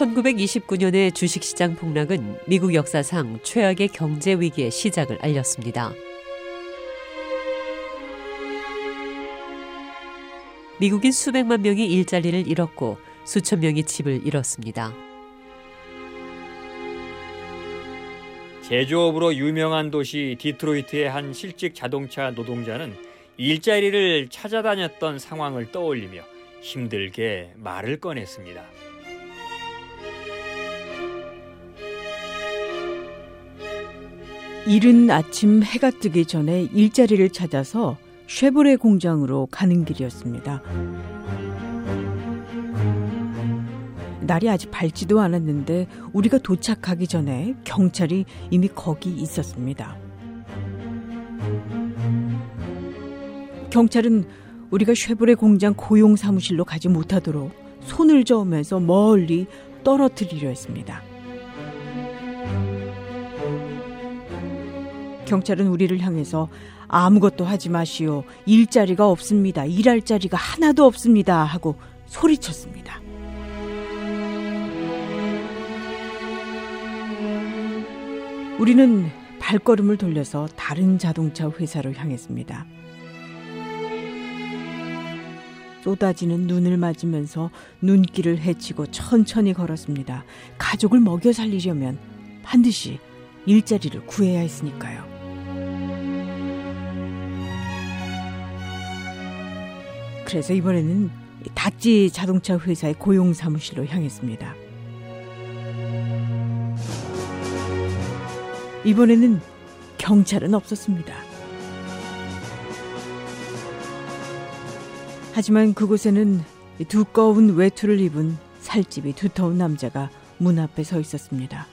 (1929년의) 주식시장 폭락은 미국 역사상 최악의 경제 위기의 시작을 알렸습니다. 미국인 수백만 명이 일자리를 잃었고 수천 명이 집을 잃었습니다. 제조업으로 유명한 도시 디트로이트의 한 실직 자동차 노동자는 일자리를 찾아다녔던 상황을 떠올리며 힘들게 말을 꺼냈습니다. 이른 아침 해가 뜨기 전에 일자리를 찾아서 쉐보레 공장으로 가는 길이었습니다. 날이 아직 밝지도 않았는데 우리가 도착하기 전에 경찰이 이미 거기 있었습니다. 경찰은 우리가 쉐보레 공장 고용 사무실로 가지 못하도록 손을 저으면서 멀리 떨어뜨리려 했습니다. 경찰은 우리를 향해서 아무것도 하지 마시오. 일자리가 없습니다. 일할 자리가 하나도 없습니다. 하고 소리쳤습니다. 우리는 발걸음을 돌려서 다른 자동차 회사로 향했습니다. 쏟아지는 눈을 맞으면서 눈길을 헤치고 천천히 걸었습니다. 가족을 먹여 살리려면 반드시 일자리를 구해야 했으니까요. 그래서 이번에는 닷지 자동차 회사의 고용 사무실로 향했습니다. 이번에는 경찰은 없었습니다. 하지만 그곳에는 두꺼운 외투를 입은 살집이 두터운 남자가 문 앞에 서 있었습니다.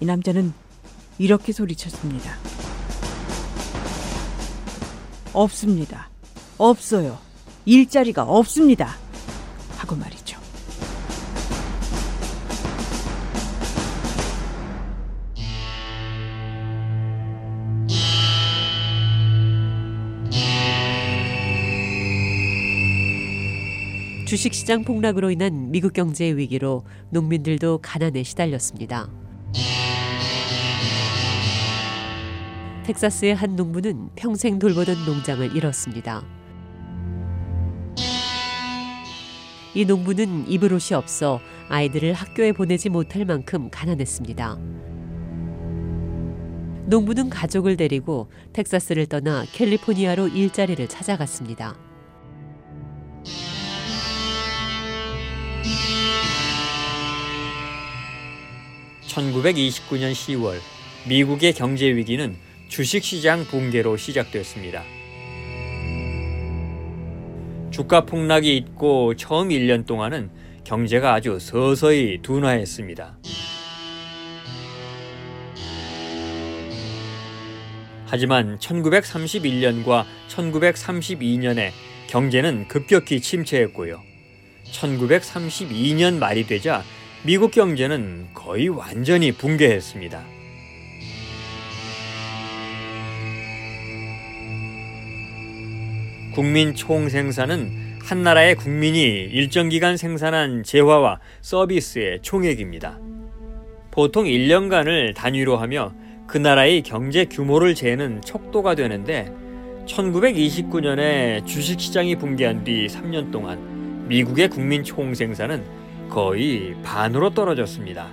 이 남자는 이렇게 소리쳤습니다. 없습니다. 없어요. 일자리가 없습니다. 하고 말이죠. 주식시장 폭락으로 인한 미국 경제의 위기로 농민들도 가난에 시달렸습니다. 텍사스의 한 농부는 평생 돌보던 농장을 잃었습니다. 이 농부는 입을 옷이 없어 아이들을 학교에 보내지 못할 만큼 가난했습니다. 농부는 가족을 데리고 텍사스를 떠나 캘리포니아로 일자리를 찾아갔습니다. (1929년 10월) 미국의 경제 위기는 주식시장 붕괴로 시작됐습니다. 주가 폭락이 있고 처음 1년 동안은 경제가 아주 서서히 둔화했습니다. 하지만 1931년과 1932년에 경제는 급격히 침체했고요. 1932년 말이 되자 미국 경제는 거의 완전히 붕괴했습니다. 국민 총생산은 한 나라의 국민이 일정 기간 생산한 재화와 서비스의 총액입니다. 보통 1년간을 단위로 하며 그 나라의 경제 규모를 재는 척도가 되는데 1929년에 주식시장이 붕괴한 뒤 3년 동안 미국의 국민 총생산은 거의 반으로 떨어졌습니다.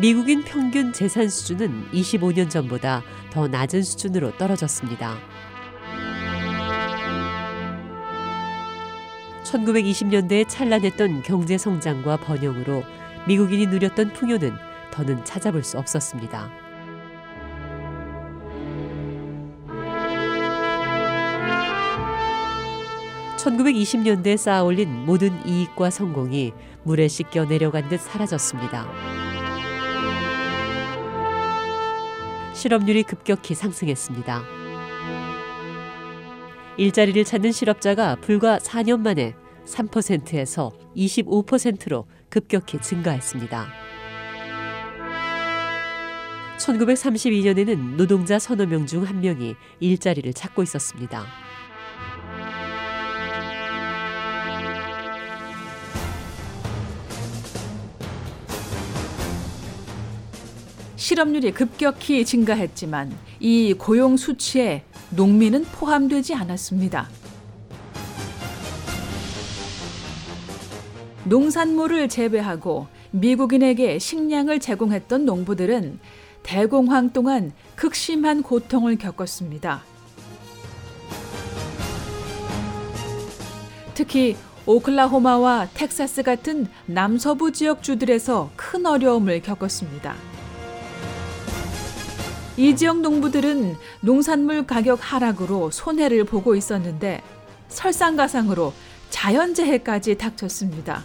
미국인 평균 재산 수준은 25년 전보다 더 낮은 수준으로 떨어졌습니다. 1920년대에 찬란했던 경제성장과 번영으로 미국인이 누렸던 풍요는 더는 찾아볼 수 없었습니다. (1920년대에) 쌓아올린 모든 이익과 성공이 물에 씻겨 내려간 듯 사라졌습니다. 실업률이 급격히 상승했습니다. 일자리를 찾는 실업자가 불과 4년 만에 3%에서 25%로 급격히 증가했습니다. 1932년에는 노동자 서너 명 중 한 명이 일자리를 찾고 있었습니다. 실업률이 급격히 증가했지만 이 고용 수치에 농민은 포함되지 않았습니다. 농산물을 재배하고 미국인에게 식량을 제공했던 농부들은 대공황 동안 극심한 고통을 겪었습니다. 특히 오클라호마와 텍사스 같은 남서부 지역 주들에서 큰 어려움을 겪었습니다. 이 지역 농부들은 농산물 가격 하락으로 손해를 보고 있었는데 설상가상으로 자연재해까지 닥쳤습니다.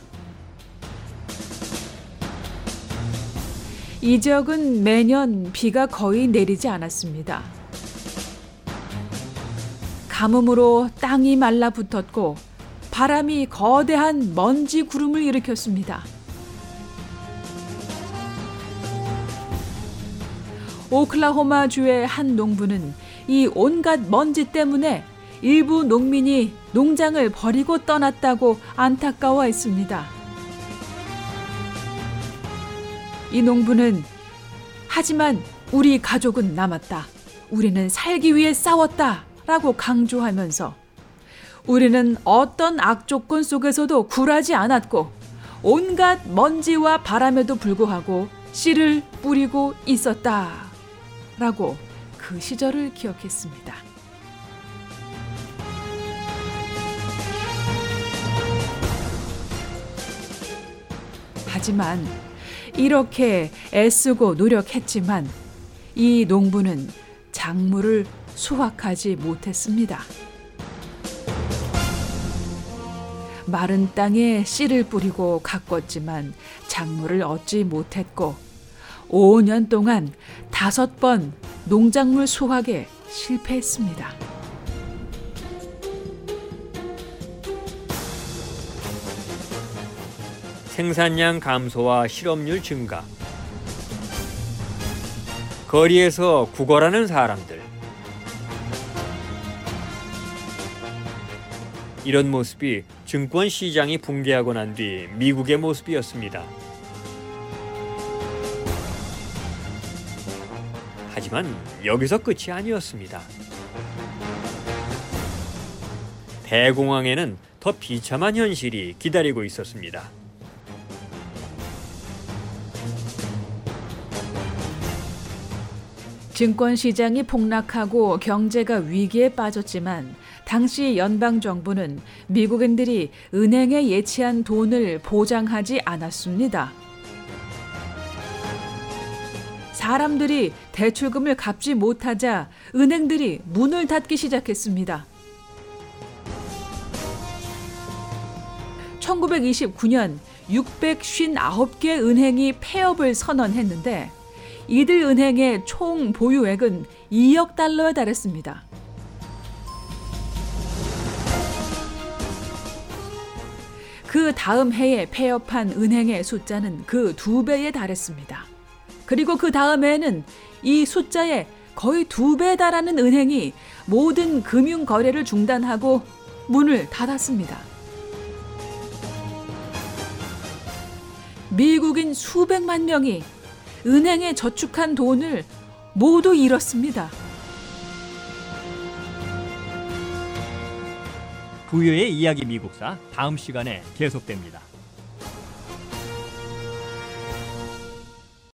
이 지역은 매년 비가 거의 내리지 않았습니다. 가뭄으로 땅이 말라붙었고 바람이 거대한 먼지 구름을 일으켰습니다. 오클라호마주의 한 농부는 이 온갖 먼지 때문에 일부 농민이 농장을 버리고 떠났다고 안타까워했습니다. 이 농부는 하지만 우리 가족은 남았다. 우리는 살기 위해 싸웠다. 라고 강조하면서 우리는 어떤 악조건 속에서도 굴하지 않았고 온갖 먼지와 바람에도 불구하고 씨를 뿌리고 있었다. 라고 그 시절을 기억했습니다. 하지만 이렇게 애쓰고 노력했지만 이 농부는 작물을 수확하지 못했습니다. 마른 땅에 씨를 뿌리고 가꿨지만 작물을 얻지 못했고 5년 동안 5번 농작물 수확에 실패했습니다. 생산량 감소와 실업률 증가. 거리에서 구걸하는 사람들. 이런 모습이 증권 시장이 붕괴하고 난 뒤 미국의 모습이었습니다. 하지만 여기서 끝이 아니었습니다. 대공황에는 더 비참한 현실이 기다리고 있었습니다. 증권시장이 폭락하고 경제가 위기에 빠졌지만 당시 연방정부는 미국인들이 은행에 예치한 돈을 보장하지 않았습니다. 사람들이 대출금을 갚지 못하자 은행들이 문을 닫기 시작했습니다. 1929년 659개 은행이 폐업을 선언했는데 이들 은행의 총 보유액은 2억 달러에 달했습니다. 그 다음 해에 폐업한 은행의 숫자는 그 2배에 달했습니다. 그리고 그 다음에는 이 숫자의 거의 2배에 달하는 은행이 모든 금융 거래를 중단하고 문을 닫았습니다. 미국인 수백만 명이 은행에 저축한 돈을 모두 잃었습니다. 부유의 이야기 미국사 다음 시간에 계속됩니다.